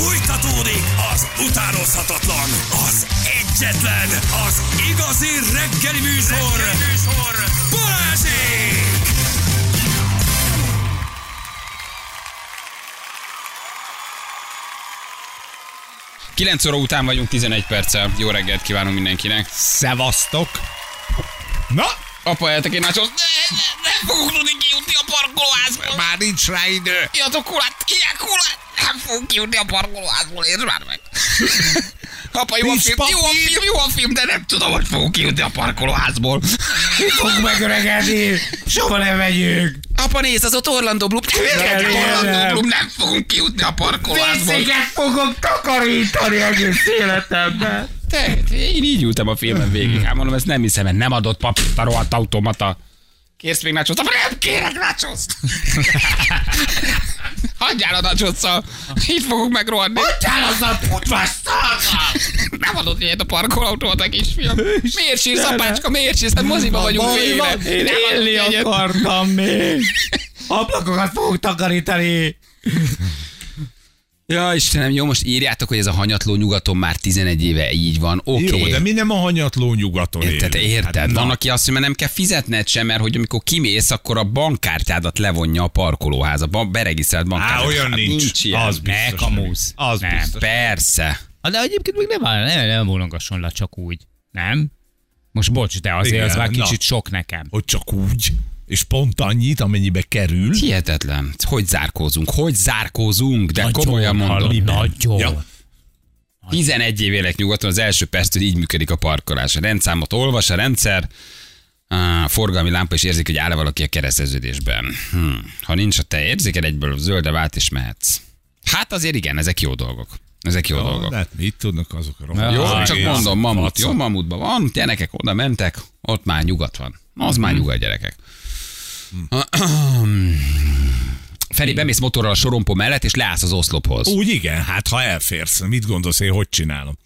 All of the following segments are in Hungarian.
Fújtatódik az utánozhatatlan, az egyetlen, az igazi reggeli műsor, Balázsék! Kilenc óra után vagyunk 11 perccel. Jó reggelt kívánunk mindenkinek. Szevasztok! Na? Apa, eltek én nácsos. Nem fogok tudni kijutni a parkolóházból. Már nincs rá idő. Iatok kulát, ilyen kulát. Nem fogok kijutni a parkolóházból, értsd már meg. Apa, jó a film, jó a film, de nem tudom, hogy fogok kijutni a parkolóházból. Mi fog megöregedni? Soha nem megyünk. Apa, nézd, az ott Orlando Blup. Nem fogunk kijutni a parkolóházból. Vésziket fogom takarítani egész életemben. Én így ültem a filmen végig. Hát mondom, ezt nem hiszem, mert nem adott papírt a rohadt automata. Kérsz még nácsoszt? Nem kérek nácsoszt! Hagyjál a nácsosszal! Így fogok megrohadni! Hagyjál azzal putvás szalgal! Nem adott ilyet a parkolóautómat a kisfiam! Miért sírsz, apácska? Miért sírsz? Hát moziba vagyunk végre! Én élni akartam még! Ablakokat fogok takarítani! Ja, Istenem, jó, most írjátok, hogy ez a hanyatló nyugaton már 11 éve így van. Okay. Jó, de mi nem a hanyatló nyugaton élünk? Érted. Hát, van, aki azt mondja, nem kell fizetned sem, mert hogy amikor kimész, akkor a bankkártyádat levonja a parkolóház. Beregisztrált bankkártyát. Á, olyan nincs. Ilyen. Az biztos. Kamusz. Az nem, biztos. Persze. De egyébként még nem vonongasson le csak úgy. Nem? Most bocs, de azért igen, az már kicsit sok nekem. Hogy csak úgy. És pont annyit, amennyibe kerül. Hihetetlen. Hogy zárkózunk, de nagyon komolyan mondom. Nagyon. Ja. 11 év élek nyugaton, az első perctől így működik a parkolás. A rendszámot olvas a rendszer, a forgalmi lámpa is érzik, hogy áll valaki a kereszteződésben. Ha nincs a te érzéked, egyből zöldre vált és mehetsz. Hát azért igen, ezek jó dolgok. De hát mit tudnak azok a rohadt? Jó, csak mondom, mamutban van, gyerekek oda mentek, ott már nyugat van. Az már nyugat, gyerekek. Feri, bemész motorral a sorompó mellett, és leállsz az oszlophoz. Úgy igen, hát ha elférsz, mit gondolsz, én hogy csinálom?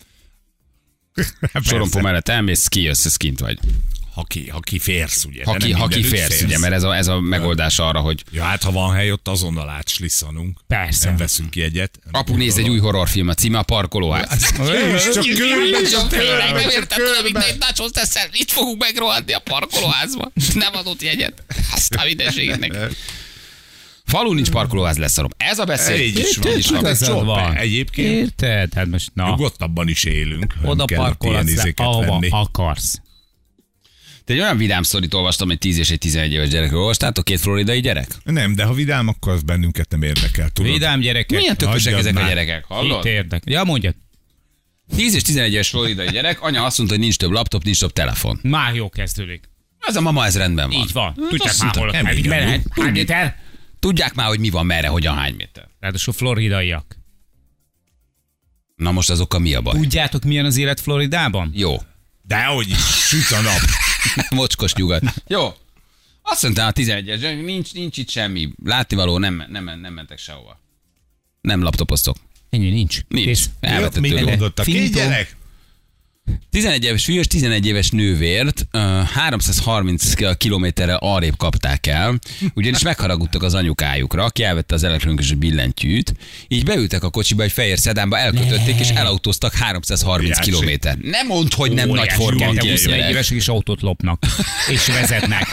Sorompó mellett elmész, kijössz, kint vagy. Ha kiférsz, ugye? Ha kiférsz, ugye, mert ez a megoldás arra, hogy... Ja, hát ha van hely, ott azonnal átslisszanunk. Persze. Nem veszünk ki egyet. Apu, nézd egy új horrorfilm, a címe a parkolóház. Csak körülbelül. Nem értem, amíg nem nácsos teszel, itt fogunk megrohadni a parkolóházba. Nem adott jegyet. Azt a mindenségét neki. Falu nincs parkolóház, leszarom. Ez a beszéd. Így is van. Egyébként. Érted? Hát most na. Nyugodtabban is élünk. Oda parkolhatsz, ahova akarsz. Te egy olyan vidám sztorit olvastam, egy 10 és egy 11 éves gyerekről. Olvastátok, két floridai gyerek? Nem, de ha vidám, akkor az bennünket nem érdekel. Tudod? Vidám gyerekek. Milyen tökösek ezek már a gyerekek, hallod? Itt érdekel. Ja, mondjad. 10 és 11 éves floridai gyerek, anya azt mondta, hogy nincs több laptop, nincs több telefon. Már jó kezdődik. Ez a mama, ez rendben van. Így van. Tudják már, hol hány méter? Tudják már, hogy mi van, merre, hogyan, hány méter. Ráadásul floridaiak. Na most azokkal mi a baj? Tudjátok, milyen az élet Floridában? Jó. Dehogy is, süt a nap. Mocskos nyugat. Jó. Azt mondta a 11-es, nincs itt semmi. Látnivaló, nem mentek sehova. Nem laptopoztok. Ennyi nincs. Elvetett tőle. Két gyerek. 11 éves fiú és 11 éves nővért 330 kilométerre arrébb kapták el, ugyanis megharagudtak az anyukájukra, aki elvette az elektronikus billentyűt, így beültek a kocsiba, egy fehér szedánba, elkötötték és elautóztak 330 kilométer. Nem mondd, hogy nem nagy forgalmi. 21 évesek is autót lopnak, és vezetnek.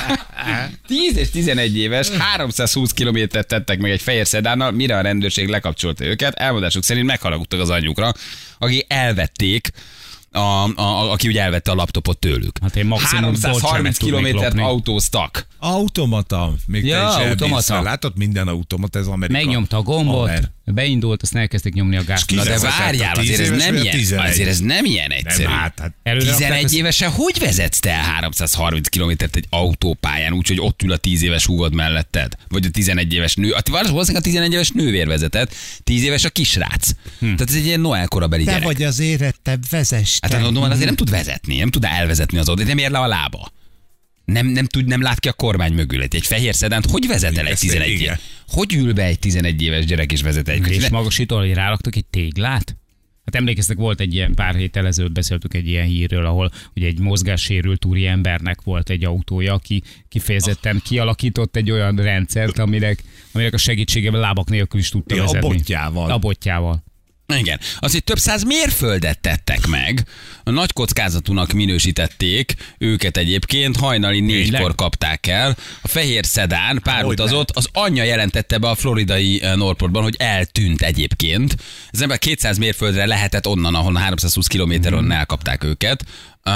10 és 11 éves 320 kilométert tettek meg egy fehér szedánnal, mire a rendőrség lekapcsolta őket, elmondásuk szerint megharagudtak az anyukra, aki elvették, aki ugye elvette a laptopot tőlük. Hát én 330 kilométert autóztak. Automata. Még te is automata. Látod, minden automata, ez Amerika. Megnyomta a gombot, beindult, azt elkezdték nyomni a gázt. Na de várjál, azért ez nem ilyen egyszerű. Nem, hát, 11 évesen hogy vezetsz te el 330 kilométert egy autópályán, úgyhogy ott ül a 10 éves húgod melletted? Vagy a 11 éves nő. A 11 éves nővér vezetett, 10 éves a kisrác. Tehát ez egy ilyen Noel korabeli gyerek. Te vagy az érettebb vezes. Hát mondom, azért nem tud vezetni, nem tud elvezetni az autót, nem ér le a lába. Nem lát ki a kormány mögül. Egy fehér szedánt hogy vezet el egy 11 éves? Hogy ül be egy 11 éves gyerek és vezet egy? És magasítól, hogy rálaktok egy téglát? Hát emlékeztek, volt egy ilyen pár héttel ezelőtt beszéltük egy ilyen hírről, ahol ugye egy mozgássérült úri embernek volt egy autója, aki kifejezetten kialakított egy olyan rendszert, aminek a segítségével lábak nélkül is tudta vezetni. A botjával. Igen. Azért több száz mérföldet tettek meg. A nagy kockázatúnak minősítették őket egyébként. Hajnali 4-kor kapták el. A fehér szedán párutazott. Az anyja jelentette be a floridai Norportban, hogy eltűnt egyébként. Az ember 200 mérföldre lehetett onnan, ahol 320 kilométeron elkapták őket.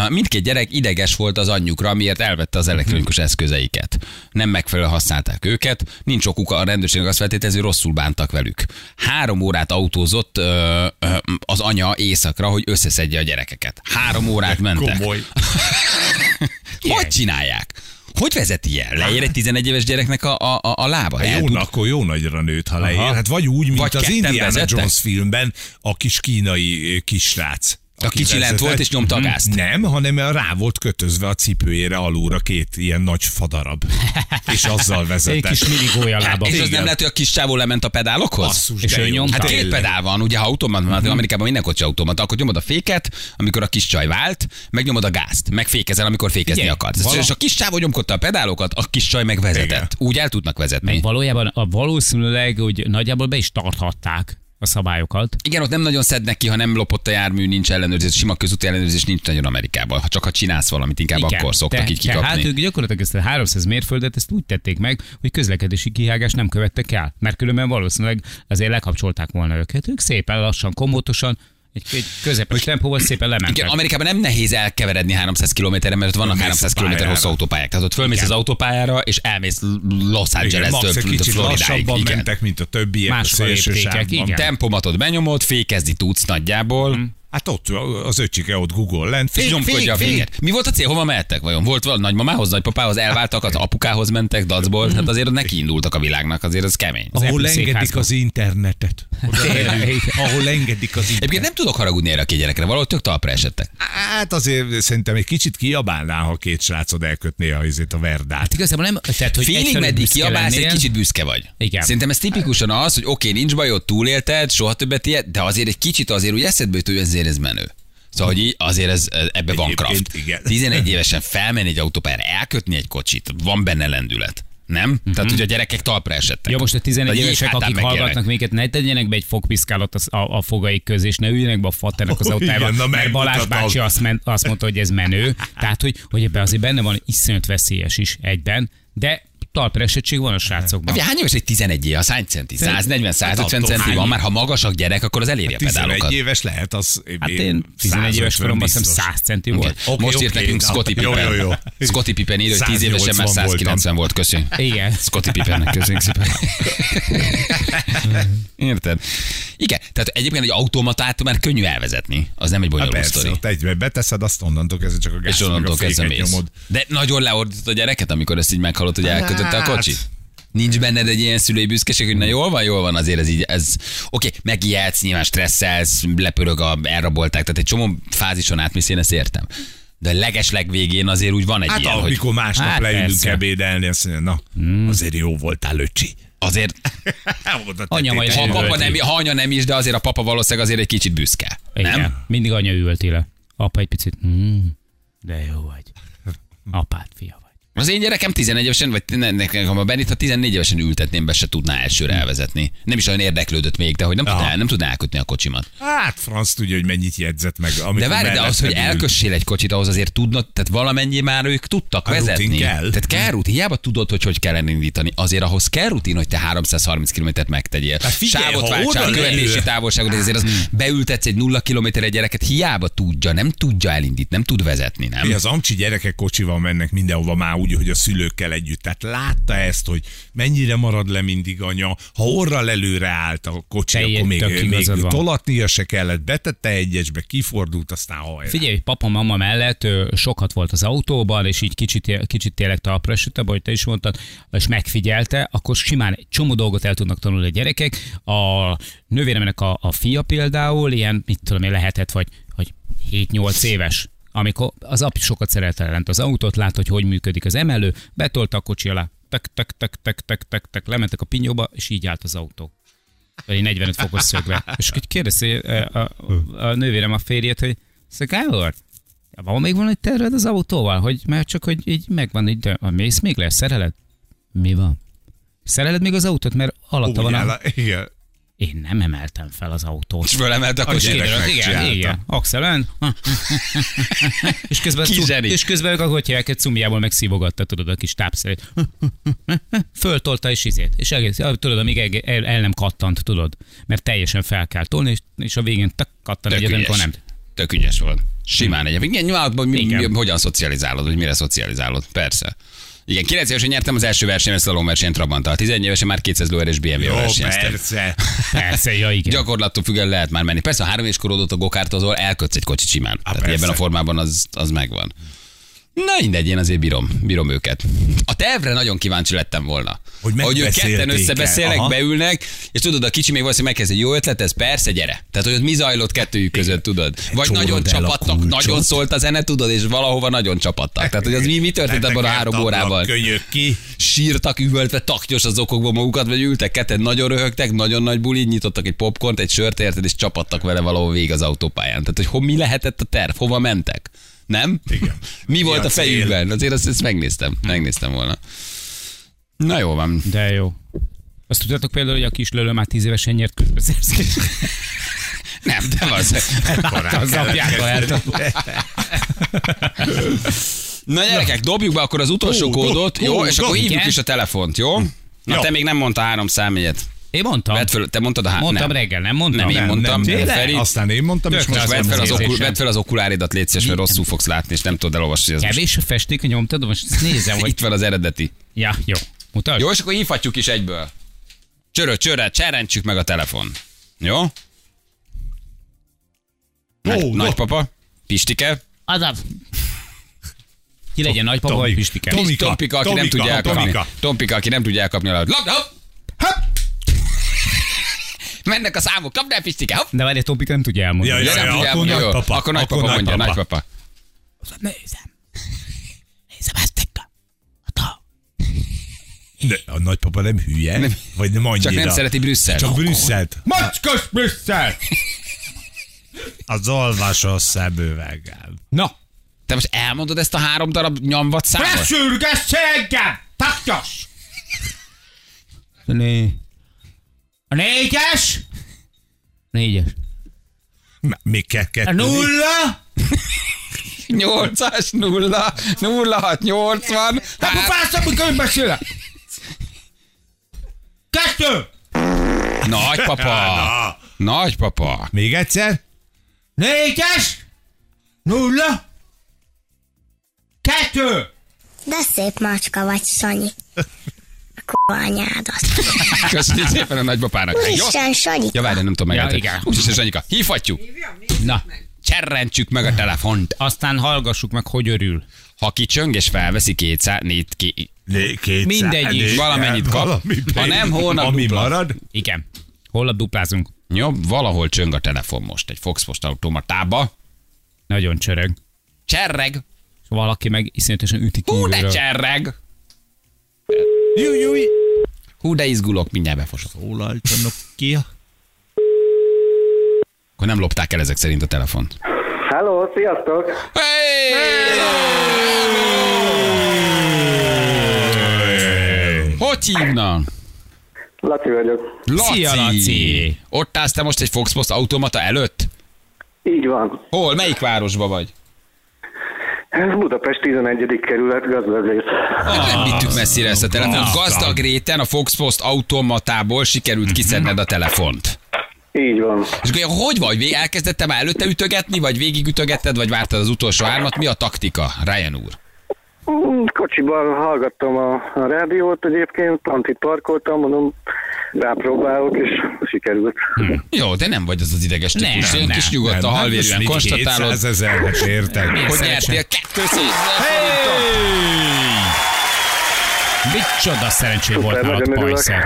Mindkét gyerek ideges volt az anyjukra, miért elvette az elektronikus eszközeiket. Nem megfelelően használták őket, nincs okuk, a rendőrségnek azt feltételezi, hogy rosszul bántak velük. 3 órát autózott az anya éjszakra, hogy összeszedje a gyerekeket. 3 órát mentek. Komoly. Hogy csinálják? Hogy vezeti ilyen? Leér egy 11 éves gyereknek a lába? Akkor jó nagyra nőtt, ha leér. Hát vagy úgy, mint vagy az Indiana Jones filmben a kis kínai kisrác. A kicsi lent volt és nyomta a gázt. Nem, hanem rá volt kötözve a cipőjére alulra 2 ilyen nagy fadarab. És azzal vezetett. Egy kis mirigója lába. És az nem lehet, hogy a kis csávó lement a pedálokhoz? Basszus, és ő nyomta. Hát 2 pedál van, ugye, ha automat, Amerikában minden kocsi automat, akkor nyomod a féket, amikor a kis csaj vált, megnyomod a gázt, megfékezel, amikor fékezni akarsz. És a kis csávó nyomkodta a pedálokat, a kis csaj megvezetett. Igen. Úgy el tudnak vezetni. Meg valójában valószínűleg, hogy nagyjából be is tarthatták a szabályokat. Igen, ott nem nagyon szednek ki, ha nem lopott a jármű, nincs ellenőrzés, sima közúti ellenőrzés nincs nagyon Amerikában. Ha csak ha csinálsz valamit, inkább igen, akkor szoktak így kikapni. Hát ők gyakorlatilag ezt a 300 mérföldet ezt úgy tették meg, hogy közlekedési kihágást nem követtek el, mert különben valószínűleg azért lekapcsolták volna őket. Ők szépen lassan, komótosan, egy közepes tempóval szépen lementek. Igen, Amerikában nem nehéz elkeveredni 300 kilométerre, mert ott vannak 300 kilométer hosszú autópályák. Tehát ott fölmész az autópályára, és elmész Los Angeles-től Floridáig. Igen, mentek, mint a többiek. Máshol léptékek, igen. Tempomatod benyomod, fékezni tudsz nagyjából. Hát ott az öcsike ott Google lent. Fék, és nyomkodja a féket. Mi volt a cél? Hova mehettek vajon? Volt valami nagymamához, nagypapához, elváltak, az apukához mentek dacból. Hát azért neki indultak a világnak, azért ez kemény. Ahol engedik az internetet. Ahol engedik az internetet. Egyébként nem tudok haragudni erre a 2 gyerekre, valahogy tök talpra esettek. Hát azért szerintem egy kicsit kiabálnál, ha 2 srácod elkötné a verdát. Hát igazából nem, tehát, hogy félig meddig kiabálsz, egy kicsit büszke vagy. Igen. Szerintem ez tipikusan az, hogy oké, nincs baj, ott túlélted, soha többet ilyet, de azért egy kicsit azért úgy eszedbe jut, hogy ezért ez menő. Szóval, hogy azért ebbe van kraft. 11 évesen felmenni egy autópályára, elkötni egy kocsit, van benne lendület. Nem? Tehát, hogy a gyerekek talpra esettek. Jó, most a 11 évesek, akik hallgatnak minket, ne tegyenek be egy fogpiszkálat a fogaik közé, és ne üljenek be a fatternek az autájában, mert Balázs bácsi azt mondta, hogy ez menő. Tehát, hogy ebben azért benne van iszonyat veszélyes is egyben, de talpra esettség van a srácokban. Hány éves egy 11 éves? Hány centi? 140-150 centi van, már ha magasak gyerek, akkor az eléri a pedálokat. 11 éves lehet az. Hát én 11 éves koromban azt hiszem 100 centi volt. Most írt nekünk Scottie Pippen. Scottie Pippen ír, hogy 10 évesen már 190 volt. Köszönjük. Igen. Scottie Pippennek köszönjük szépen. Érted? Igen, tehát egyébként egy automatát már könnyű elvezetni. Az nem egy bonyolult sztori. Egyben beteszed, azt onnantól kezdve csak a gázt nyomod. De nagyon leordított a gyereket, amikor ezt így meghallott, hogy elkötött a kocsit. Nincs benned egy ilyen szülői büszkeség, hogy na jól van, azért ez így, ez oké, megijedsz, nyilván stresszelsz, lepörög elrabolták, tehát egy csomó fázison átmész, én ezt értem. De legesleg végén azért úgy van egy ilyen, hogy... Hát amikor másnap leülünk ebédelni, azt mondja, na, azért jó voltál, öcsi. Azért... Ha anya nem is, de azért a papa valószínűleg azért egy kicsit büszke. Igen, nem? Mindig anya üvölti le. Apa egy picit, de jó vagy. Apád fia. Az én gyerekem 11 évesen, vagy nekem a Benit, ha 14 évesen ültetném be, se tudná elsőre elvezetni. Nem is olyan érdeklődött még, de hogy nem tudná elkötni a kocsimat. Hát franc tudja, hogy mennyit jegyzett meg. De várj, de az, hogy elkössél egy kocsit, ahhoz azért tudnak, tehát valamennyi már ők tudtak vezetni. Kell. Tehát kell rutin, hiába tudod, hogy kell elindítani. Azért ahhoz kell rutin, hogy te 330 km-t megtegyél. Sávot váltsál, követési távolságot, ezért az beültetsz egy 0 km-re gyereket, hiába tudja, nem tudja elindítani, nem tud vezetni, nem? Az amcsi gyerekek kocsival mennek mindenhova már úgy, hogy a szülőkkel együtt. Tehát látta ezt, hogy mennyire marad le mindig anya, ha orral előre állt a kocsi, akkor még tolatnia se kellett, betette egyesbe, kifordult, aztán hajrá. Figyelj, papa, mama mellett sokat volt az autóban, és így kicsit tényleg talpra esett, ahogy te is mondtad, és megfigyelte, akkor simán egy csomó dolgot el tudnak tanulni a gyerekek. A nővéremnek a fia például ilyen, mit tudom én, lehetett, vagy 7-8 éves. Amikor az api sokat szerelte lent az autót, lát, hogy működik az emelő, betolta a kocsi alá, tak, lementek a pinyóba, és így állt az autó. Egy 45 fokos szögbe. És úgy kérdezi a nővérem a férjét, hogy Gábor, van még valami terved az autóval? Hogy már csak, hogy így megvan, így, de mész még le, szereled? Mi van? Szereled még az autót, mert alatta van a... Én nem emeltem fel az autót. És fölemelte, akkor sérülök. Igen. Axelen. És közben ők, ahogy hívják, cumjából megszívogatta, tudod, a kis tápszerét. Föltolta és izét. És egész, tudod, amíg el nem kattant, tudod. Mert teljesen fel kell tolni, és a végén kattan egyet, amikor nem. Tök ügyes volt. Simán egyébként. Igen, nyilvánvalóan, hogy hogyan szocializálod, hogy mire szocializálod. Persze. Igen, 9 évesen nyertem az első versenyre, szalonversenyen Trabanttal. 11 évesen már 200 lóerős BMW-vel versenyeztem. Persze, ja igen. Gyakorlattól függően lehet már menni. Persze, a 3 éves korodot a gokártozol, elkötsz egy kocsit simán. Tehát ebben a formában az megvan. Na mindegy, én azért bírom őket. A tervre nagyon kíváncsi lettem volna. Hogy ők ketten összebeszélnek, beülnek, és tudod, a kicsi még valószínűleg megkezd, hogy jó ötlet, ez persze, gyere. Tehát, hogy ott mi zajlott kettőjük között, tudod. Vagy csórod nagyon csapattak, nagyon szólt a zene, tudod, és valahova nagyon csapattak. Tehát, hogy az mi történt abban a 3 órában? Ki. Sírtak, üvöltve, taknyos az okokból magukat, vagy ültek ketten, nagyon röhögtek, nagyon nagy buli, nyitottak egy popcornt, egy sört, érted, és csapattak vele valahol végig az autópályán. Tehát, hogy mi lehetett a terv, hova mentek? Nem? Igen. Mi volt a fejükben? Azért ezt megnéztem volna. Na jó van. De jó. Azt tudjátok például, hogy a kislölő már 10 évesen nyert közbeszerzést. Nem, de az apjától eltudott. Na gyerekek, dobjuk be akkor az utolsó kódot, jó? És akkor hívjuk is a telefont, jó? Na te még nem mondta 3 számjegyet. Én mondtam. Te mondtad a hátát. Mondtam nem. Reggel, nem mondtam. Nem, én mondtam. Nem. Aztán én mondtam, és most vedd fel az okuláridat, légy szíves, mert rosszul fogsz látni, és nem tudod elolvasni. Kevés a festék, nyomtad, most nézem, hogy... Itt van az eredeti. Ja, jó. Mutasd. Jó, és akkor hívhatjuk is egyből. Csörre, cserentsük meg a telefon. Jó? Nagypapa, Pistike. Adab. Ki legyen nagypapa, vagy Pistike? Tompika, aki nem tudja elkapni. Tompika, aki nem tudja elkapni. Mennek a számok, kapd el, Pistike, hopp! De várj, Tompika nem tudja elmondani. Akkor nagypapa mondja, nagypapa. Nézem ezt tekka. A nagypapa nem hülye? Nem. Vagy nem annyira. Csak nem szereti Brüsszelt. Csak Brüsszelt. Macskos Brüsszelt! Az olvasó szemüveggel. Na, te most elmondod ezt a 3 darab nyomvat számot? Feszülgessze engem! Taktyos! A 4-es? 4-es. Még 2. A 0? 8-as, 0, 06, 80. Hát pufászom, mikor én beszélek. 2. Nagypapa. Még egyszer. 4-es? 0? 2. De szép macska vagy, Sanyi. Anyádat. Köszönjük szépen a nagypapának. Úristen, Sanyika. Ja, várj, nem tudom megállítani. Úristen, Sanyika, hívhatjuk. Na, cserrentsük meg a telefont. Aztán hallgassuk meg, hogy örül. Ha kicsöng és felveszi 200, mindegyik valamennyit kap. Ha nem, holnap duplázunk. Igen, holnap duplázunk. Jó, valahol csöng a telefon most egy FoxPost automatába. Nagyon csörög. Cserreg. És valaki meg iszonyatosan üti kívülről. Hú, de cserreg. Jújjúj! Hú, de izgulok, mindjárt befosok. Szólaltanok ki. Akkor nem lopták el ezek szerint a telefont. Hello, sziasztok! Hey! Hogy hívna? Laci vagyok. Szia, Laci! Ott állsz te most egy FoxPost automata előtt? Így van. Hol? Melyik városba vagy? Ez Budapest 11. kerület, Gazdagrét. Nem vittük messzire ezt a telefont. Gazdagréten a FoxPost automatából sikerült kiszedned a telefont. Így van. És akkor hogy vagy? Elkezdettem előtte ütögetni, vagy végigütögetted, vagy vártad az utolsó 3-at? Mi a taktika, Ryan úr? Kocsiban hallgattam a rádiót egyébként, antit parkoltam, mondom, rápróbálok, és sikerült. Jó, de nem vagy az az ideges típus. Én kis nyugodt a halvérűen konstatálod. 200 000-et értek. Hogy nyertél 200 000 forintot. Micsoda szerencsé volt nálad, pajszer.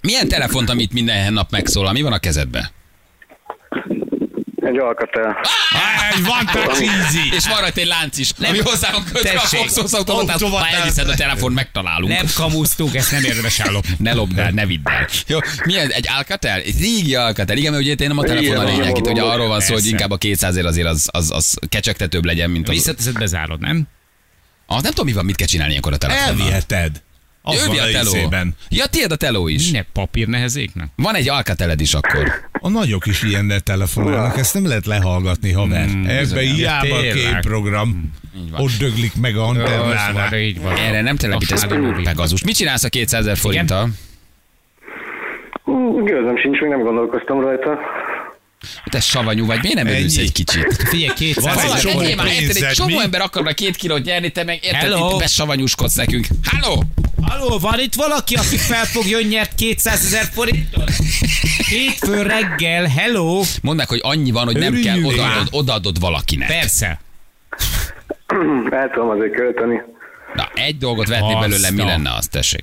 Milyen telefont, amit minden nap megszólal? Mi van a kezedben? Egy Alcatel. Egy van taxizi. És van rajta egy lánc is. Ami hozzá van kötve a FoxPost automatát. Ha elviszed a telefon, megtalálunk. Nem kamusztunk, ezt nem érdemes ellopni. Ne lopd el, ne vidd el. Jó, milyen? Egy Alcatel? Egy régi Alcatel. Igen, mert ugye én nem a telefon a lényeg. Itt ugye arról van szó, hogy inkább a 200 000 azért az kecsegtetőbb legyen, mint az... Visszateszed, bezárod, nem? Nem tudom, mi van, mit kell csinálni ilyenkor a telefonnal. Elviheted. Az van a izében. Ja, tiéd a teló is. Minek papír nehezéknek? Van egy Alcateled is akkor. A nagyok is ilyennel telefonálnak, ezt nem lehet lehallgatni, haver. Ebbe hiába a képprogram. Ott döglik meg a antennánál. Erre nem telepítesz Pegazus. Mit csinálsz a 200 000 forinttal? Gőzöm sincs, még nem gondolkoztam rajta. Te savanyú vagy, miért nem örülsz egy kicsit? Figyelj, 200 000 forint. Egy csomó ember akarna 2 kilót nyerni, te meg érted, itt besavanyúskodsz nekünk. Halló! Halló, van itt valaki, aki felfogjon, nyert 200 000 forintot? Hétfő reggel, hello! Mondnak, hogy annyi van, hogy nem kell odaadod valakinek. Persze. El tudom azért költeni. Na, egy dolgot vetni belőle, mi lenne az, tessék?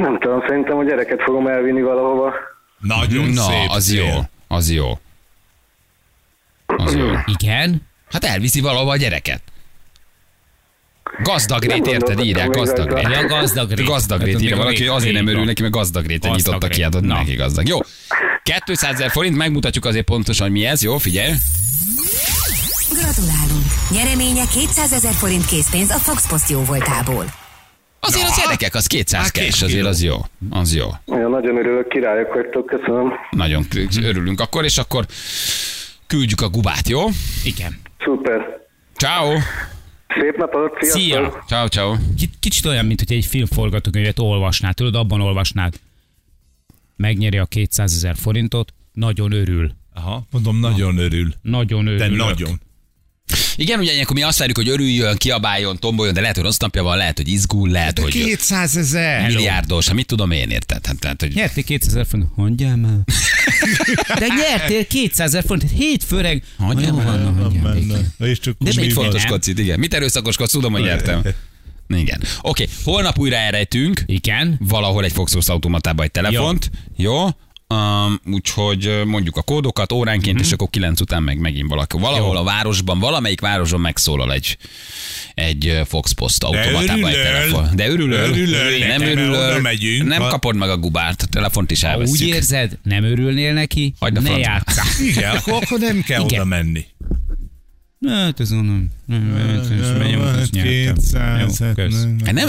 Nem tudom, szerintem a gyereket fogom elvinni valahova. Nagyon szép. Na, az jó. Az jó. Az jó. Igen? Hát elviszi valahova a gyereket. Gazdagrét, érted, írják, Gazdagrét. Ja, Gazdagrét. Gazdagrét írja valaki, azért nem örül neki, mert Gazdagréten nyitotta ki, adott neki gazdag. Jó, 200 000 forint, megmutatjuk azért pontosan, hogy mi ez, jó, figyelj. Gratulálunk. Nyereménye 200 000 forint készpénz a FoxPost jó voltából. Azért az érdekek, az 200 000, azért az jó. Az jó. Nagyon örülök, királyok vagytok, köszönöm. Nagyon örülünk akkor, és akkor küldjük a gubát, jó? Igen. Szuper. Ciao. Szép napot, sziasztok! Szia! Ciao, ciao. Kicsit olyan, mint hogy egy filmforgatókönyvet olvasnál, tudod, abban olvasnád. Megnyeri a 200 000 forintot, nagyon örül. Aha, mondom, nagyon örül. Nagyon örül. De nagyon. Igen, ugye ilyenkor mi azt várjuk, hogy örüljön, kiabáljon, tomboljon, de lehet, hogy rossz napja van, lehet, hogy izgul, lehet, de hogy... 200 000! Milliárdos, hát mit tudom én, érted? Hát, hogy... Nyertél 200 000 forint, mondjál már. De nyertél 200 000 forint, hétfőreg... Mondjál már. De még fontos kocsit, igen. Mit erőszakoskodsz, tudom, hogy nyertem. Igen. Oké, holnap újra elrejtünk. Igen. Valahol egy Fox automatába egy telefont. Jó. Úgyhogy mondjuk a kódokat óránként, és akkor 9 után meg megint valaki. Valahol a városban, valamelyik városon megszólal egy FoxPost automatába egy telefon. De örülöl, nem örülöl, nem kapod meg a gubárt, a telefont is elveszünk. Úgy érzed, nem örülnél neki, ne játsszál. Igen, akkor nem kell oda menni. Hát ez onnan.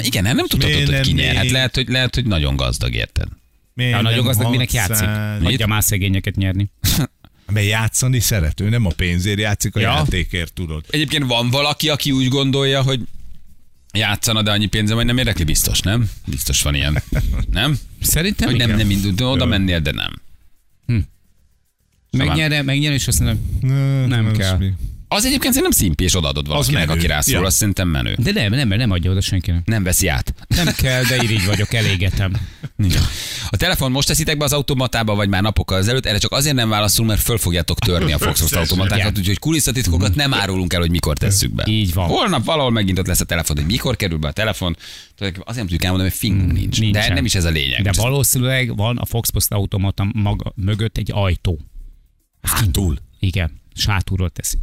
Igen, nem tudhatod, hogy ki nyer. Hát lehet, hogy nagyon gazdag, érted. A nagyon gazdag minek játszik. Hagyja más szegényeket nyerni. Mert játszani szerető, nem a pénzért játszik, a játékért, tudod. Egyébként van valaki, aki úgy gondolja, hogy játszana, de annyi pénze majd nem érdekli, biztos, nem? Biztos van ilyen. Nem? Szerintem hogy nem indult oda mennél, de nem. Megnyerem, és azt mondom, nem kell. Az egyébként szerintem szimpi, és odaadod valakinek, aki rászól, azt szerintem menő. De nem adja oda senkinek. Nem veszi át. Nem kell, de így vagyok, elégetem. A telefon most teszitek be az automatába, vagy már napokkal ezelőtt, erre csak azért nem válaszol, mert föl fogjátok törni a Foxos automatákat, úgyhogy kulisszatitkokat nem árulunk el, hogy mikor tesszük be. Így van. Holnap valahol megint ott lesz a telefon, hogy mikor kerül be a telefon. Azért nem tudjuk elmondani, hogy fingunk nincs. De nem is ez a lényeg. De valószínűleg van a Foxpost automata maga mögött egy ajtó. Hátul. Igen, sátúról teszi.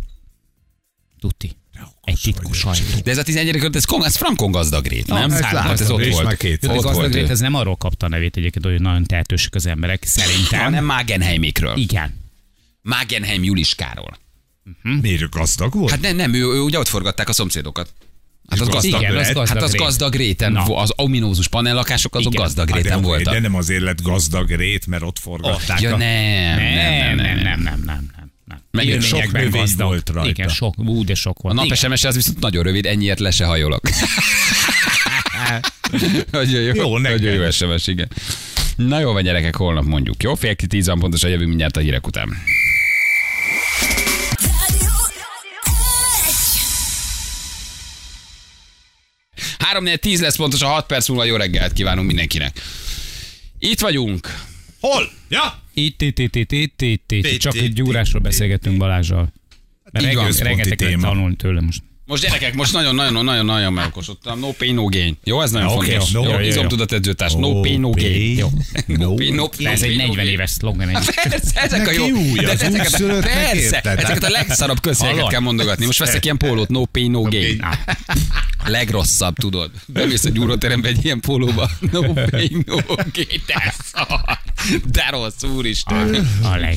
Tuti. Egy titkos sajtó. De ez a 11. kört, ez Frankon Gazdagrét, nem? Hát ez ott volt. A Gazdagrét, ez nem arról kapta a nevét egyébként, hogy nagyon tehetősek az emberek, szerintem. Hanem Magenheimikről. Igen. Magenheim Juliskáról. Miért gazdag volt? Hát nem, ő ugye ott forgatták a szomszédokat. Hát az Gazdagréten, az ominózus panellakások azok Gazdagréten voltak. De nem azért lett Gazdagrét, mert ott forgatták. Ja nem. Megint sok növény volt rajta. Igen, sok volt. A nap SMS az viszont nagyon rövid, ennyiért le se hajolok. Nagyon jó SMS, igen. Na jó van, gyerekek, holnap mondjuk. Jó, 9:50 pontosan jövünk mindjárt a hírek után. Háromnegyed 10 lesz pontosan, 6 perc múlva jó reggelt kívánunk mindenkinek. Itt vagyunk. Hol? Ja? Itt. Csak egy gyúrásról beszélgetünk Balázsral. Mert rengeteget tanulni tőle most. Most gyerekek, most nagyon megokosodtam. No pain, no gain. Jó, ez nagyon fontos. Jó, izomtudat edzőtárs. No pain, no gain. Ez egy 40 éves szlogen. Ezek a jó. Persze, ezeket a legszarabb közhelyeket kell mondogatni. Most veszek ilyen pólót. No pain, no gain. Legrosszabb, tudod. Bemész a gyúróterembe egy ilyen pólóba. No pain, no gain. De rossz, úristen.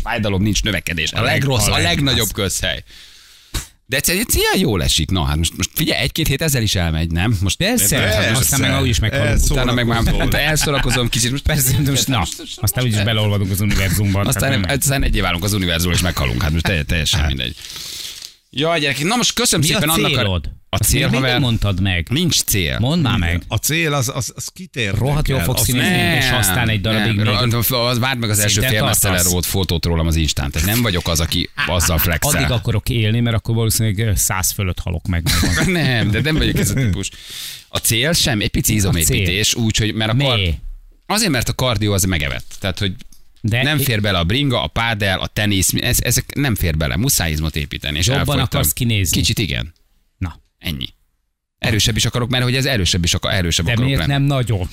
Fájdalom nincs, növekedés. A legrosszabb, a legnagyobb közhely. De ez ilyen jól esik. Na, hát most figyelj, egy-két hét ezzel is elmegy, nem? Most persze. Aztán meg úgy is meghalom. Utána meg már elszorakozom kicsit. Most persze, most na. Aztán úgyis beleolvadunk az univerzumban. Aztán egyé válunk az univerzumban, és meghalunk. Hát most teljesen mindegy. Jaj, gyerekek, na most köszönöm szépen annak a cél, ha nem mondtad meg. Nincs cél. Mondd már meg. A cél az kitér. Rohadt jól fogsz színezni, és aztán egy darabig még. Várd meg az első félmeztelen rót fotót rólam az Instán. Tehát nem vagyok az, aki azzal flexel. Addig akarok élni, mert akkor valószínűleg 100 fölött halok meg. Nem, de nem vagyok ez a típus. A cél sem, egy pici izomépítés, úgyhogy, mert azért, mert a kardió az megevett. Tehát, hogy de nem fér bele a bringa, a pádel, a tenisz, ezek nem fér bele. Muszáj izmot építeni. És jobban akarsz kinézni. Kicsit igen. Na. Ennyi. Erősebb is akarok, mert hogy ez erősebb de akarok lenni. De miért nem nagyon?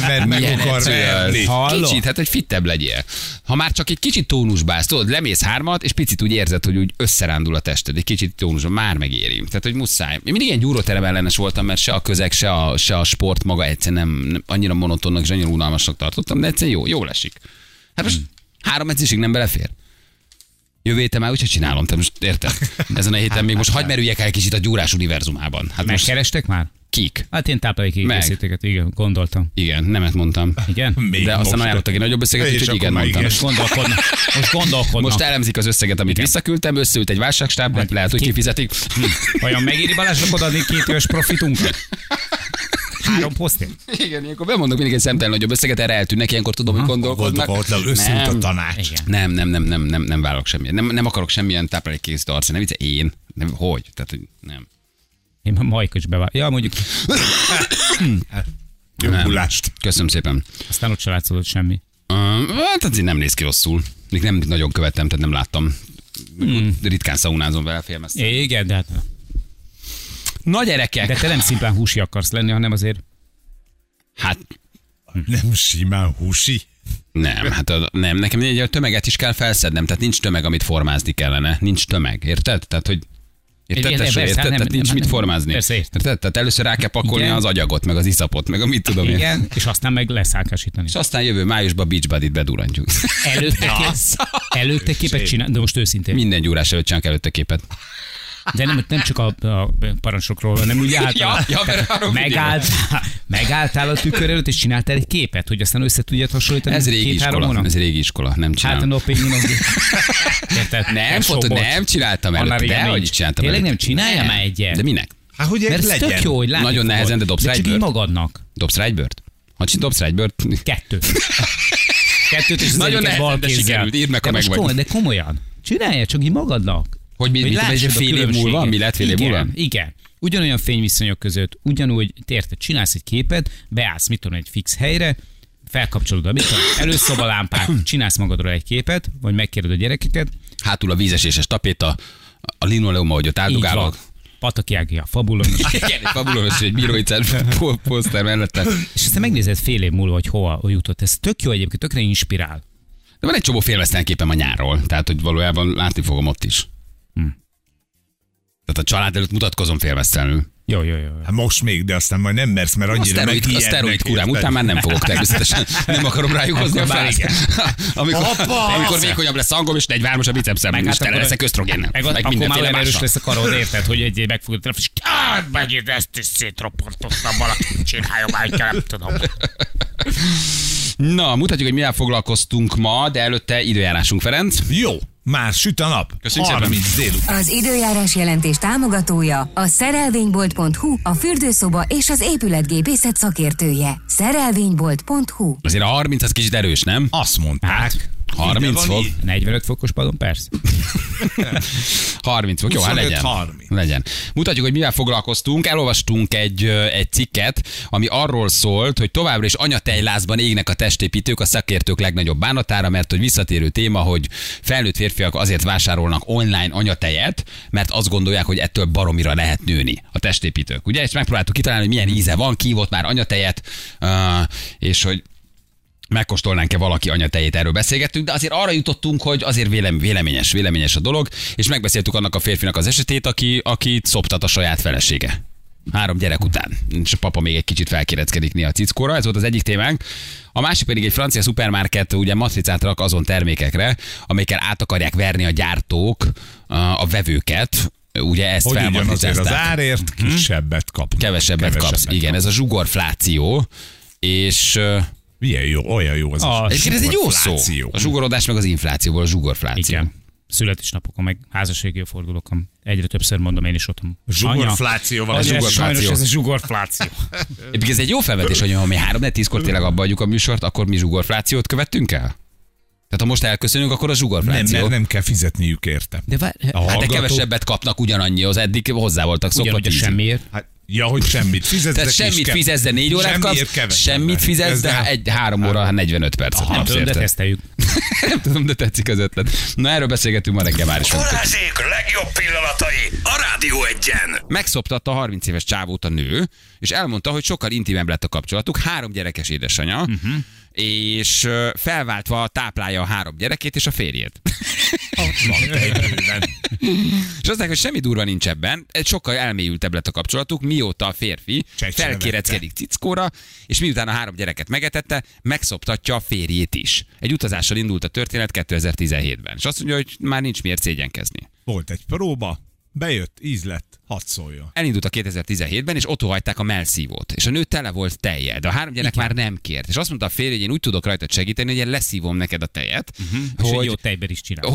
Mert meg akar verni. Kicsit, hát hogy fittebb legyél. Ha már csak egy kicsit tónusbálsz, tudod, lemész 3-at, és picit úgy érzed, hogy úgy összerándul a tested. Egy kicsit tónusban már megéri. Tehát, hogy muszáj. Én mindig ilyen gyúróterem ellenes voltam, mert se a közeg, se a sport maga egyszerűen nem annyira monotonnak, és annyira unalmasnak tartottam, de egyszerűen jól esik. Hát most 3 edzésig nem belefér. Jövő héten már úgyse csinálom, te most érted? Ezen a héten még most hagyd merüljek el kicsit a gyúrás univerzumában. Hát megkerestek már? Kik? Hát én táplálékkiegészítőket, igen, gondoltam. Igen, nemet mondtam. Igen? Még de aztán ajánlottak egy nagyobb összeget, úgyhogy igen mondtam. Most gondolkodnak. Most elemzik az összeget, amit visszaküldtem, összeült egy válságstáb, hát, lehet, hogy kifizetik. Vajon megéri Balázsnak odaadni 2 éves profitunkat? 3 posztért? Igen, ilyenkor bemondok mindig egy szemtelen nagyobb összeget, erre eltűnnek, ilyenkor tudom, hogy gondolkodnak. Összeült a tanács. Nem vállalok semmilyen. Nem akarok semmilyen táplálékkiegészítő arcán, nem vicce, én. Nem, hogy? Tehát, nem. Én majkös bevállalom. Ja, mondjuk. Gyöngulást. Köszönöm szépen. Aztán ott se látszódott semmi. Hát azért nem néz ki rosszul. Még nem nagyon követtem, tehát nem láttam. Ritkán szaunázom vele, félmeztem. Igen, de hát... Na gyerekek! De te nem szimplán húsi akarsz lenni, hanem azért... Hát... Nem simán húsi? Nem, hát nem. Nekem egy tömeget is kell felszednem, tehát nincs tömeg, amit formázni kellene. Nincs tömeg, érted? Tehát, hogy... Érted? Tehát nincs mit formázni. Érted? Tehát először rá kell pakolni az agyagot, meg az iszapot, meg a mit tudom én. Igen, és aztán meg leszálkásítani. És aztán jövő májusban Beachbody-t bedurantjuk. Előtte képet csinál, de most őszintén. Minden gyúrás előtt csinálok előtte képet. De nem csak a parancsokról, hanem úgy általában. Megálltál a tükör előtt, és csináltál egy képet, hogy aztán össze tudjad hasonlítani. Ez régi iskola, nem csináltam. Hát a nem csináltam előtt, de hogy csináltam előtt. Tényleg nem csinálja már egyet. De minek? Hát, hogy mert ez tök jó, hogy látni. Nagyon nehezen, de dobsz rá egy bört. De csak így magadnak. Dobsz rá egy bört? Ha dobsz rá egy bört? 2-t és az egyiket bal kézzel. De komolyan. Csinálja csak így magadnak. Hogy mi fél év múlva? Mi lett fél év múlva? Igen. Ugyanolyan fényviszonyok között, ugyanúgy, érted, csinálsz egy képet, beállsz, mit tudom, egy fix helyre, felkapcsolod előszoba lámpát, csinálsz magadról egy képet, vagy megkéred a gyerekeket. Hátul a vízeséses tapéta, a linoleum, ahogy ott áldogálok. Pataki Ági, a fabulonos. Igen, egy fabulonos, egy bírói poszter mellette. És aztán megnézed fél év múlva, hogy hova jutott. Ez tök jó egyébként, tökre inspirál. De van egy csomó félmeztelen képem a nyárról, tehát hogy valójában látni fogom ott is. Tehát a család előtt mutatkozom félmeztelenül. Jó. Hát most még, de aztán majd nem mersz, mert annyira megijednek. A szteroid kurám után már nem fogok természetesen. Nem akarom rájuk hozni a fát. Amikor vékonyabb lesz hangom, és 43-os a bicepszem, és tele leszek ösztrogénnel. Meg mindenféle mással. Erős lesz a karod, érted, hogy egy megfogod a és megint ezt is szétroportoztam, valaki csinálja már, nem tudom. Na, mutatjuk, hogy mivel foglalkoztunk ma, de előtte időjárásunk, Ferenc. Jó. Már süt a nap. Köszönjük szépen. Az időjárás jelentés támogatója a szerelvénybolt.hu, a fürdőszoba és az épületgépészet szakértője. Szerelvénybolt.hu. Azért a 30 az kicsit erős, nem? Azt mondták. 30 fok. 45 fokos padon, persze. 30 fok, jó, hát legyen. Mutatjuk, hogy mivel foglalkoztunk. Elolvastunk egy cikket, ami arról szólt, hogy továbbra is anyatejlázban égnek a testépítők a szakértők legnagyobb bánatára, mert hogy visszatérő téma, hogy felnőtt férfiak azért vásárolnak online anyatejet, mert azt gondolják, hogy ettől baromira lehet nőni a testépítők. Ugye? És megpróbáltuk kitalálni, hogy milyen íze van, ki volt már anyatejet, és hogy megkóstolnánk-e valaki anyatejét, erről beszélgettünk, de azért arra jutottunk, hogy azért véleményes a dolog, és megbeszéltük annak a férfinak az esetét, akit szoptat a saját felesége. 3 gyerek után. És a papa még egy kicsit felkéreckedik néha a cickóra. Ez volt az egyik témánk. A másik pedig egy francia szupermarket ugye matricát rak azon termékekre, amelyekkel át akarják verni a gyártók a vevőket. Ugye ezt felmatricázták. Az árért kisebbet kapnak. Kevesebbet kapsz. Igen, ez a zsugorfláció. És... milyen jó, olyan jó az a zsugorfláció. Ez egy jó szó. A zsugorodás meg az inflációból a zsugorfláció. Igen. Születésnapokon, meg házassági fordulókon. Egyre többször mondom én is otthon. Zsugorfláció van. Sajnos ez a zsugorfláció. Ez egy jó felvetés, hogy ha mi 3-10-kor tényleg abba adjuk a műsort, akkor mi zsugorflációt követtünk el? Tehát ha most elköszönünk, akkor a zsugorfláció. Nem kell fizetniük érte. De de kevesebbet kapnak ugyanannyihoz, eddig hozzá voltak szokva. Ugyanúgy semmiért. Hát, ja, hogy semmit fizetsz. Tehát semmit fizetsz, de 4 órát kapsz, semmit fizetsz, de 3 óra 45 percet. Nem tudom, de teszteljük. Nem tudom, de tetszik az ötlet. Na, erről beszélgetünk ma reggel már is. Balázsék legjobb pillanatai a Rádió 1-en. Megszoptatta a 30 éves csávót a nő, és elmondta, hogy sokkal intimebb lett a kapcsolatuk. 3 gyerekes édesanyja, és felváltva táplálja a 3 gyerekét és a férjét. És aztán, hogy semmi durva nincs ebben, sokkal elmélyültebb lett a kapcsolatuk, mióta a férfi felkéreckedik cickóra, és miután a 3 gyereket megetette, megszoptatja a férjét is. Egy utazással indult a történet 2017-ben, és azt mondja, hogy már nincs miért szégyenkezni. Volt egy próba, bejött, íz lett, hadd szóljon. Elindult a 2017-ben, és otthonhagyták a mellszívót, és a nő tele volt tejjel, de a 3 gyerek már nem kért. És azt mondta a férj, hogy én úgy tudok rajtad segíteni, hogy én leszívom neked a tejet, hogy jó tejben is csinálom.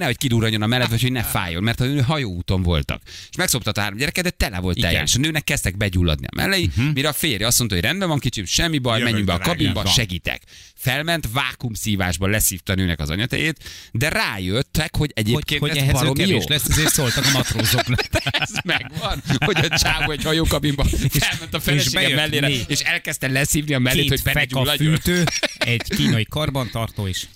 Hogy kidurranjon a melled, vagy hogy ne fájjon, mert a nő hajóúton voltak. És megszoptatta a 3 gyereket, de tele volt tejjel, és a nőnek kezdtek begyulladni a mellei, mire a férj azt mondta, hogy rendben van kicsim, semmi baj, menjünk be a kabinba, segítek. Felment, vákuumszívásban leszívta a nőnek az anyatejét, de rájöttek, hogy egyébként hogy ez valami jó. Lesz, ezért szóltak a matrózoknak. Ez megvan, hogy a csávó egy hajókabinban felment a felesége mellére, és elkezdte leszívni a mellét, hogy felgyulladjon. Két feka fűtő, egy kínai karbantartó is.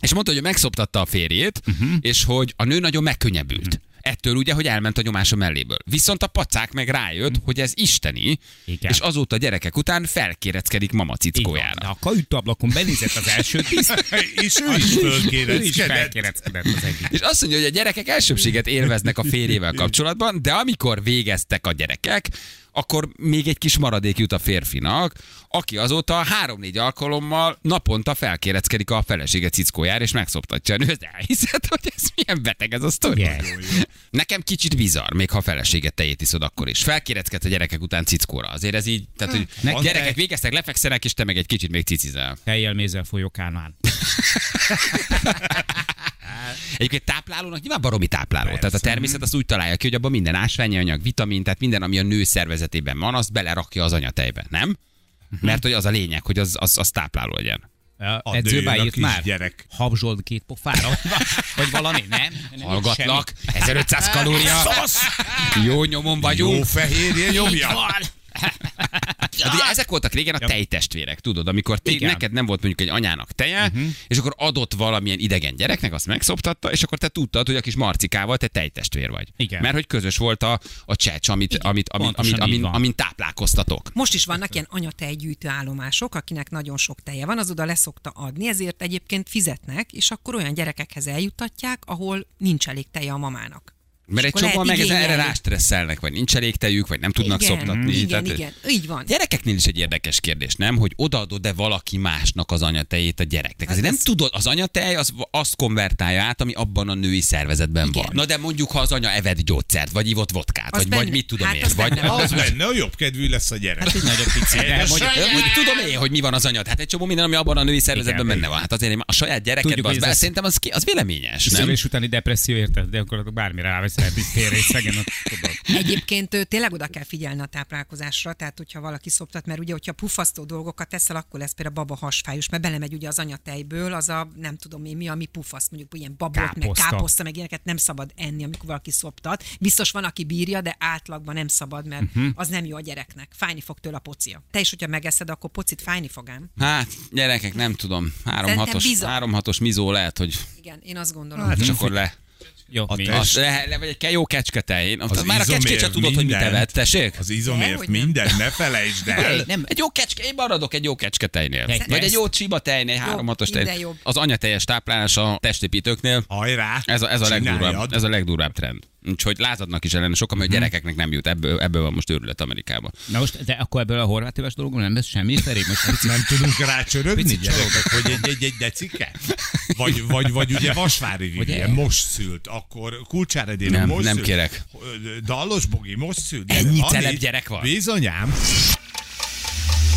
És mondta, hogy megszoptatta a férjét, és hogy a nő nagyon megkönnyebbült. Ettől ugye, hogy elment a nyomás a melléből. Viszont a pacák meg rájött, hogy ez isteni, és azóta a gyerekek után felkéreckedik mama cickójára. De a kajutablakon benézett az első tiszt, és ő is felkéreckedett az egyik. És azt mondja, hogy a gyerekek elsőbséget élveznek a férjével kapcsolatban, de amikor végeztek a gyerekek, akkor még egy kis maradék jut a férfinak, aki azóta 3-4 alkalommal naponta felkéreckedik a felesége cickójára, és megszoptatja a nőt. Elhiszed, hogy ez milyen beteg ez a sztori? Yes. Nekem kicsit bizarr, még ha a felesége tejét iszod akkor is. Felkéreckedsz a gyerekek után cickóra. Azért ez így, tehát hogy gyerekek végeztek, lefekszenek, és te meg egy kicsit még cicizel. Tejjel mézzel folyókánál. Egyébként táplálónak nyilván baromi tápláló. Persze. Tehát a természet azt úgy találja ki, hogy abban minden ásványi anyag, vitamin, tehát minden, ami a nő szervezetében van, azt belerakja az anyatejbe, nem? Mert hogy az a lényeg, hogy az tápláló legyen. A edzőbe írt már, gyerek. Habzsold két pofára, vagy valami, nem hallgatlak, 1500 kalória, jó nyomon vagyunk, jó fehérje nyomja. Hát ugye ezek voltak régen a tejtestvérek, tudod, amikor neked nem volt mondjuk egy anyának teje, és akkor adott valamilyen idegen gyereknek, azt megszoptatta, és akkor te tudtad, hogy a kis marcikával te tejtestvér vagy. Igen. Mert hogy közös volt a csecs, amin táplálkoztatok. Most is vannak ilyen anyatejgyűjtő állomások, akinek nagyon sok teje van, az oda leszokta adni, ezért egyébként fizetnek, és akkor olyan gyerekekhez eljutatják, ahol nincs elég teje a mamának. Mert egy csomóan meg erre rástresszelnek, vagy nincs elég tejük, vagy nem tudnak szoptatni. Igen, így van. Gyerekeknél is egy érdekes kérdés, nem? Hogy odaadod-e valaki másnak az anyatejét a gyereknek? Azért nem tudod, az anyatej azt konvertálja át, ami abban a női szervezetben van. Na de mondjuk, ha az anya evett gyógyszert, vagy ivott vodkát, vagy mit tudom én. Az benne, a jobb kedvű lesz a gyerek. Hát egy nagyobb pici. Úgy tudom én, hogy mi van az anyat. Hát egy csomó minden, ami abban a női szervezetben benne van. Hát azért a saját gyerekedben szerintem az véleményes. És utáni depresszió érted, de akkor bármire rávesz. Egyébként tényleg oda kell figyelni a táplálkozásra, tehát hogyha valaki szoptat, mert ugye, hogyha pufasztó dolgokat teszel, akkor lesz például baba hasfájus, mert belemegy ugye az anyatejből, az a nem tudom én mi, ami pufaszt, mondjuk ilyen babot, meg káposzta, meg ilyeneket nem szabad enni, amikor valaki szoptat. Biztos van, aki bírja, de átlagban nem szabad, mert az nem jó a gyereknek. Fájni fog tőle a pocia. Te is, hogyha megeszed, akkor pocit fájni fog ám. Hát, gyerekek, nem tudom. 3-6-os mizó lehet, hogy... Igen, én azt gondolom. Hát, és akkor le. Jó, vagy egy jó kecsketej. Már a kecskét sem tudod, hogy mit evettessék. Az izomért minden, ne felejtsd el. Egy jó kecske, én maradok egy jó kecsketejnél. Vagy egy jó csibatejnél, 3-6-os tej. Az anyatejes táplálás a testépítőknél. Hajrá, ez a legdurvább trend. Úgyhogy lázadnak is ellen sokan, mert a gyerekeknek nem jut. Ebből van most őrület Amerikában. Na most, de akkor ebből a horvát éves dologból nem lesz semmi szerint? Most nem tudunk rácsörögni gyerekek, hogy egy decike? Vagy ugye Vasvári Vivien, most szült, akkor Kulcsáredén, most szült. Nem kérek. Dallos Bogi, most szült. Ennyi celeb gyerek van. Bizonyám.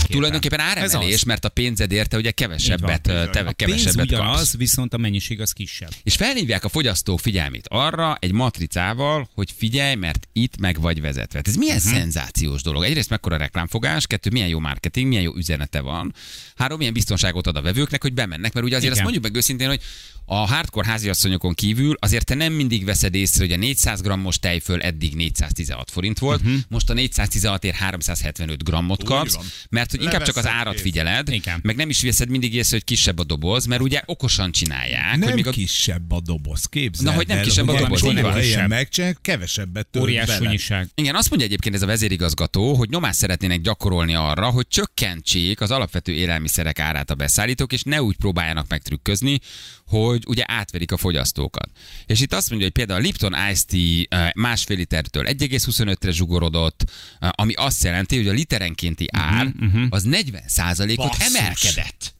Tulajdonképpen áremelés, mert a pénzed érte ugye kevesebbet kapsz. A pénz ugyanaz, viszont a mennyiség az kisebb. És felhívják a fogyasztó figyelmét arra egy matricával, hogy figyelj, mert itt meg vagy vezetve. Ez milyen szenzációs dolog. Egyrészt mekkora reklámfogás, 2 milyen jó marketing, milyen jó üzenete van. 3 milyen biztonságot ad a vevőknek, hogy bemennek, mert ugye azért azt mondjuk meg őszintén, hogy a hardcore háziasszonyokon kívül azért te nem mindig veszed észre, hogy a 400 g-os tejföl eddig 416 forint volt, most a 416-ért 375 g-ot kapsz, mert hogy inkább csak az árat figyeled, meg nem is veszed mindig észre, hogy kisebb a doboz, mert ugye okosan csinálják. Nem, hogy még a... kisebb a doboz, képzeld. Na, hogy nem kisebb a doboz, nem kisebb. Megcsinálják, kevesebbet tölt bele. Igen, azt mondja egyébként ez a vezérigazgató, hogy nyomást szeretnének gyakorolni arra, hogy csökkentsék az alapvető élelmiszerek árát a beszállítók, és ne úgy próbáljanak megtrükközni, hogy ugye átverik a fogyasztókat. És itt azt mondja, hogy például a Lipton Ice Tea 1,5 litertől 1,25-re zsugorodott, ami azt jelenti, hogy a literenkénti ár az 40%-ot emelkedett.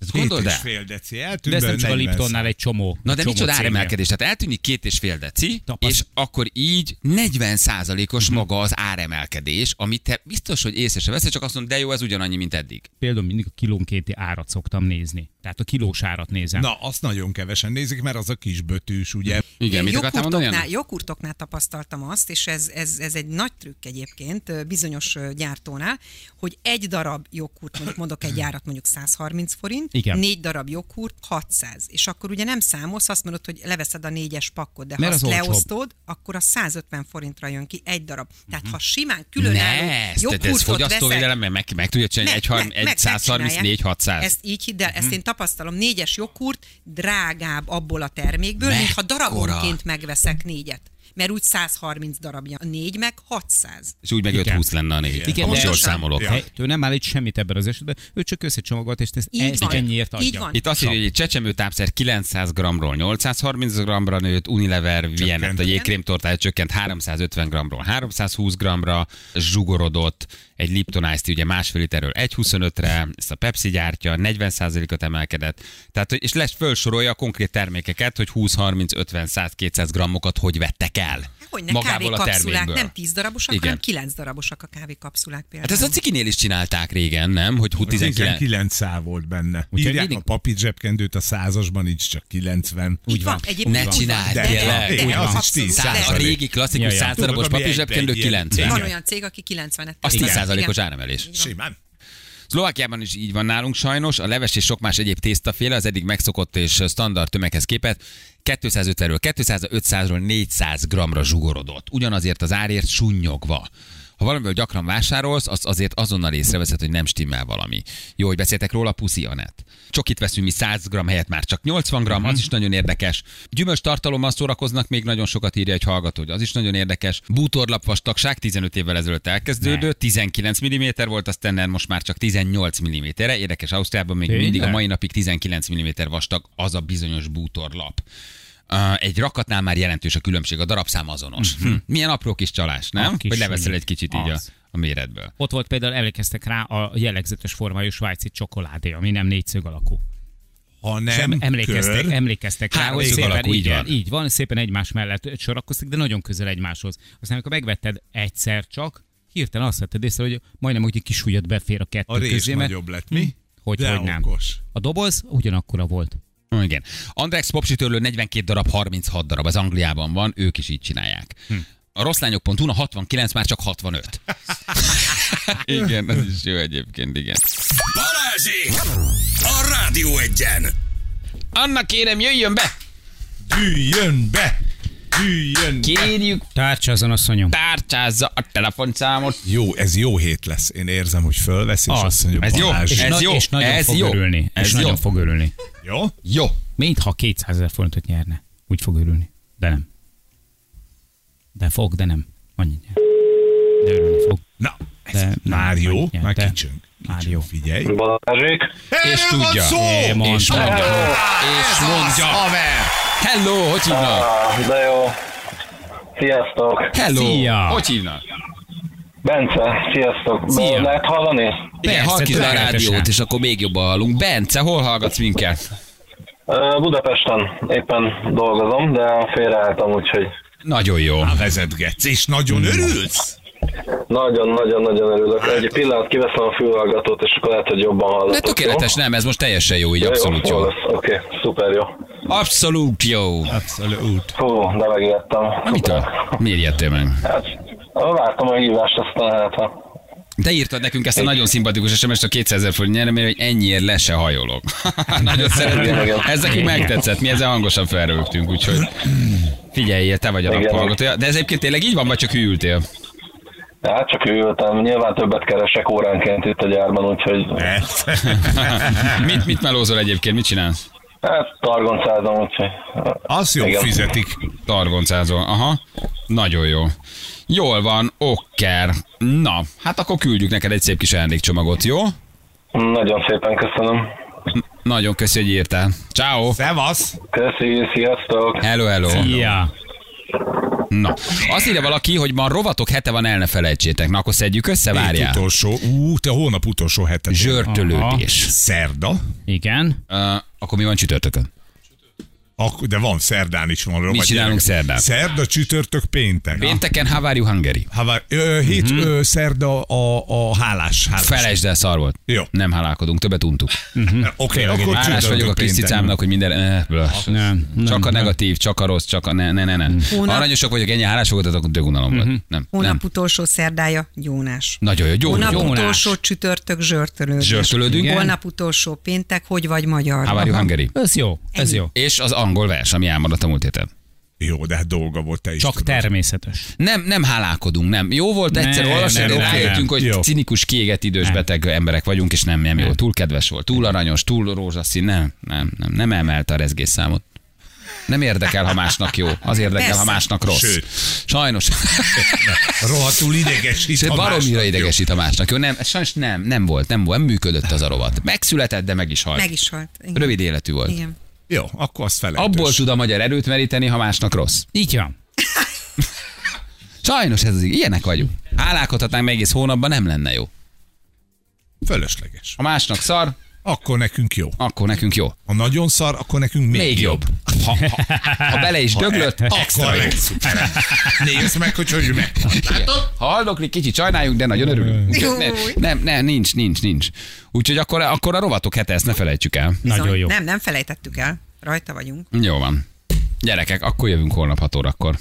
Ez gondold el? 2,5 deci eltűnt. De ez nem csak a Liptonnál egy csomó. Na de micsoda áremelkedés. Tehát eltűnik 2,5 deci, és akkor így 40%-os maga az áremelkedés, amit te biztos, hogy észre se veszed, csak azt mondod, de jó, ez ugyanannyi, mint eddig. Például mindig a kilónkénti árat szoktam nézni. Tehát a kilós árat nézem. Na, azt nagyon kevesen nézik, mert az a kisbötűs, ugye? Igen, mit akartál mondani? Jogurtoknál tapasztaltam azt, és ez egy nagy trükk egyébként bizonyos gyártónál, hogy egy darab joghurt, mondok egy árat, mondjuk 130 forint, 4 darab joghurt, 600. És akkor ugye nem számolsz, azt mondod, hogy leveszed a 4-es pakkot, de mert ha azt leosztod, akkor a 150 forintra jön ki egy darab. Tehát ha simán különálló joghurtot veszed... Ez fogyasztóvédelem, mert meg tudja csinálni, egy 134, 600. Ezt így hidd el, ezt én tapasztalom, 4-es joghurt drágább abból a termékből, mintha darabonként megveszek 4-et. Mert úgy 130 darabja, 4 meg 600. És úgy meg 520 lenne a 4. Igen, most jól számolok. Ja. Ő nem állít semmit ebben az esetben, ő csak összecsomagolt, és ezt ennyiért adja. Itt azt írja, hogy egy csecsemőtápszer 900 g-ról 830 g-ra nőtt, Unilever Viennet, a jégkrémtortája csökkent 350 g-ról 320 g-ra, zsugorodott, egy Lipton Ice Tea ugye 1,5 literről 1,25-re, ezt a Pepsi gyártja, 40%-ot emelkedett. Tehát, és lesz felsorolja a konkrét termékeket, hogy 20, 30, 50, 100, 200 g-okat hogy vettek el. Hogyne, magából a termékből. Nem 10 darabosak, igen, hanem 9 darabosak a kávékapszulák például. Hát ez a cikinél is csinálták régen, nem? Hogy 19 szál volt benne. Írják a papír zsebkendőt a 100-asban, nincs csak 90. Úgy van. Ne csináld, tényleg. Az is 10. A régi klasszikus 100 darabos papír zsebkendő 90. Van olyan cég, aki 90-et. Az 10%-os áremelés. Simán. Szlovákiában is így van nálunk sajnos, a leves és sok más egyéb tésztaféle az eddig megszokott és standard tömeghez képest 250-ről 200-ra, 500-ról 400 g-ra zsugorodott. Ugyanazért az árért sunnyogva. Ha valamiből gyakran vásárolsz, az azért azonnal észreveszed, hogy nem stimmel valami. Jó, hogy beszéltek róla, puszi Anett. Csokit veszünk mi 100 g helyett már csak 80 g, az is nagyon érdekes. Gyümölcs tartalommal szórakoznak, még nagyon sokat írja egy hallgató, hogy az is nagyon érdekes. Bútorlap vastagság 15 évvel ezelőtt elkezdődő, 19 mm volt, aztán most már csak 18 mm-re. Érdekes, Ausztriában még mindig a mai napig 19 mm vastag az a bizonyos bútorlap. Egy rakatnál már jelentős a különbség, a darabszám azonos. Milyen apró kis csalás, nem? Hogy leveszel egy kicsit így a méretből. Ott volt például, emlékeztek rá, a jellegzetes formájú svájci csokoládé, ami nem négyszög alakú. Hanem emlékeztek rá, hogy szépen alakú, így van, szépen egymás mellett sorakoztak, de nagyon közel egymáshoz. Aztán amikor megvetted egyszer csak, hirtelen azt vetted észre, hogy majdnem úgy kisúlyod befér a kettő közé. A rész nagyobb lett, mi? Hogy nem. A doboz ugyanakkora volt. Igen. Andrex popsitörlő 42 darab, 36 darab. Az Angliában van, ők is így csinálják. A rosszlányok.hu-n a 69 már csak 65. Igen, ez is jó egyébként, igen. Balázsi! A Rádió 1-en! Anna, kérem, jöjjön be! Jöjjön be! Kérjük, tárcsázza asszonyom. Tárcsázza a telefonszámot. Jó, ez jó hét lesz. Én érzem, hogy fölvesz, és azt mondja, ez Balázs. Jó, ez jó, és nagyon ez fog jó. Örülni. Ez és jó. Nagyon fog örülni. Jó? Jó. Mintha 200 000 forintot nyerne. Úgy fog örülni. De nem. De fog, de nem. Annyit nyer. De örülni fog. Na, ez már jó. Már kicsünk. Már jó. Figyelj. Balázsék. És tudja. És mondja. És mondja. Hello, hogy hívnak? Ah, de jó. Sziasztok! Hello! Szia! Hogy hívnak? Bence, sziasztok! Szia. Lehet hallani? Igen, hallgassd a rádiót, és akkor még jobban hallunk. Bence, hol hallgatsz minket? Budapesten éppen dolgozom, de félreálltam, úgyhogy... Nagyon jó. Na, vezetgetsz, és nagyon örülsz? Nagyon-nagyon-nagyon örülök. Egy pillanat, kiveszem a fülhallgatót, és akkor lehet, hogy jobban hallatok. De tökéletes, jó? Nem, ez most teljesen jó, így de abszolút jó. Oké, szuper jó. Abszolút jó. Abszolút. Hú, de megijedtem. Mitől? Miért ijedtél meg? Hát, vártam a hívást, aztán hát... Te írtad nekünk ezt a nagyon szimpatikus SMS-t a 200 000 forint nyereményre, hogy ennyiért le se hajolok. Nagyon szeretném. Ez nekünk megtetszett, mi ezzel hangosan felrögtünk, úgyhogy figyelj, te vagy a naphallgatója. De ez egyébként tényleg így van, vagy csak hűültél? Hát csak ültem, nyilván többet keresek óránként itt a gyárban, úgyhogy... mit melózol egyébként, mit csinálsz? Hát targoncázom, úgyhogy... Azt jó fizetik. Targoncázol, aha. Nagyon jó. Jól van, okker. Na, hát akkor küldjük neked egy szép kis ajándékcsomagot, jó? Nagyon szépen köszönöm. Nagyon köszi, hogy írtál. Ciao. Szevasz. Köszi, sziasztok. Hello, hello. Szia. Na, azt írja valaki, hogy ma rovatok hete van, el ne felejtsétek. Na, akkor szedjük össze, várjál. Te hónap utolsó hete. Zsörtölődés. Aha. Szerda. Igen. Akkor mi van csütörtökön? De van, szerdán is van. Mi csinálunk szerdán? Szerda, csütörtök, péntek. Pénteken How are you Hungary? Szerda a hálás. Felejtsd el, szar volt. Jó. Nem hálálkodunk, többet untuk. Oké, akkor hálás vagyok a kis cicámnak, hogy minden... Csak a negatív, csak a rossz, csak a ne. Aranyosok vagyok, ennyi hálás fogadat, akkor dögunalom volt. Hónap utolsó szerdája, gyónás. Nagyon jó, gyónás. Hónap utolsó csütörtök, zsörtölődés. Zsörtölődünk. Hónap utolsó péntek, hogy vagy magyar? How are you Hungary? Ez jó. És az angol vers, ami elmaradt a múlt héten. Jó, de hát dolga volt, te is csak tudod. Természetes. Nem hálálkodunk, nem. Jó volt egyszer olvasni, de rájöttünk, hogy jó. Cinikus, kiégett idős beteg emberek vagyunk, és nem jó. Túl kedves volt, túl aranyos, túl rózsaszín, nem emelte a rezgésszámot. Nem érdekel, ha másnak jó. Az érdekel, persze, ha másnak rossz. Sőt. Sajnos. Rohadtul idegesít, ha másnak jó. Idegesít, ha másnak jó. Nem, sajnos nem volt, nem működött az a rovat. Megszületett, de meg is halt. Igen. Rövid életű volt. Igen. Jó, akkor az felejtős. Abból tud a magyar erőt meríteni, ha másnak rossz. Így van. Sajnos ez az így. Ilyenek vagyunk. Hálálkodhatnánk meg egész hónapban, nem lenne jó. Fölösleges. Ha másnak szar... Akkor nekünk jó. Ha nagyon szar, akkor nekünk még jobb. Ha bele is döglött, akkor jó. Nézd meg, hogy hogy meg. Ha haldoklik, kicsit sajnáljuk, de nagyon örülünk. Nincs. Úgyhogy akkor a rovatok hete, ezt ne felejtsük el. Bizony, nagyon jó. Nem felejtettük el. Rajta vagyunk. Jó van. Gyerekek, akkor jövünk holnap 6 órakor.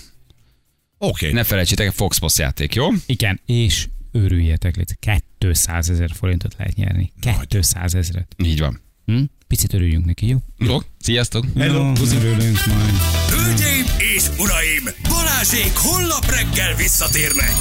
Oké. Ne felejtsétek, FoxPost játék, jó? Igen, és... Örüljetek, létezik. 200 000 forintot lehet nyerni. 200 000-et. Így van. Picit örüljünk neki, jó? Jó. Sziasztok! Hello! Örülünk majd. Hölgyeim és uraim! Balázsék holnap reggel visszatérnek!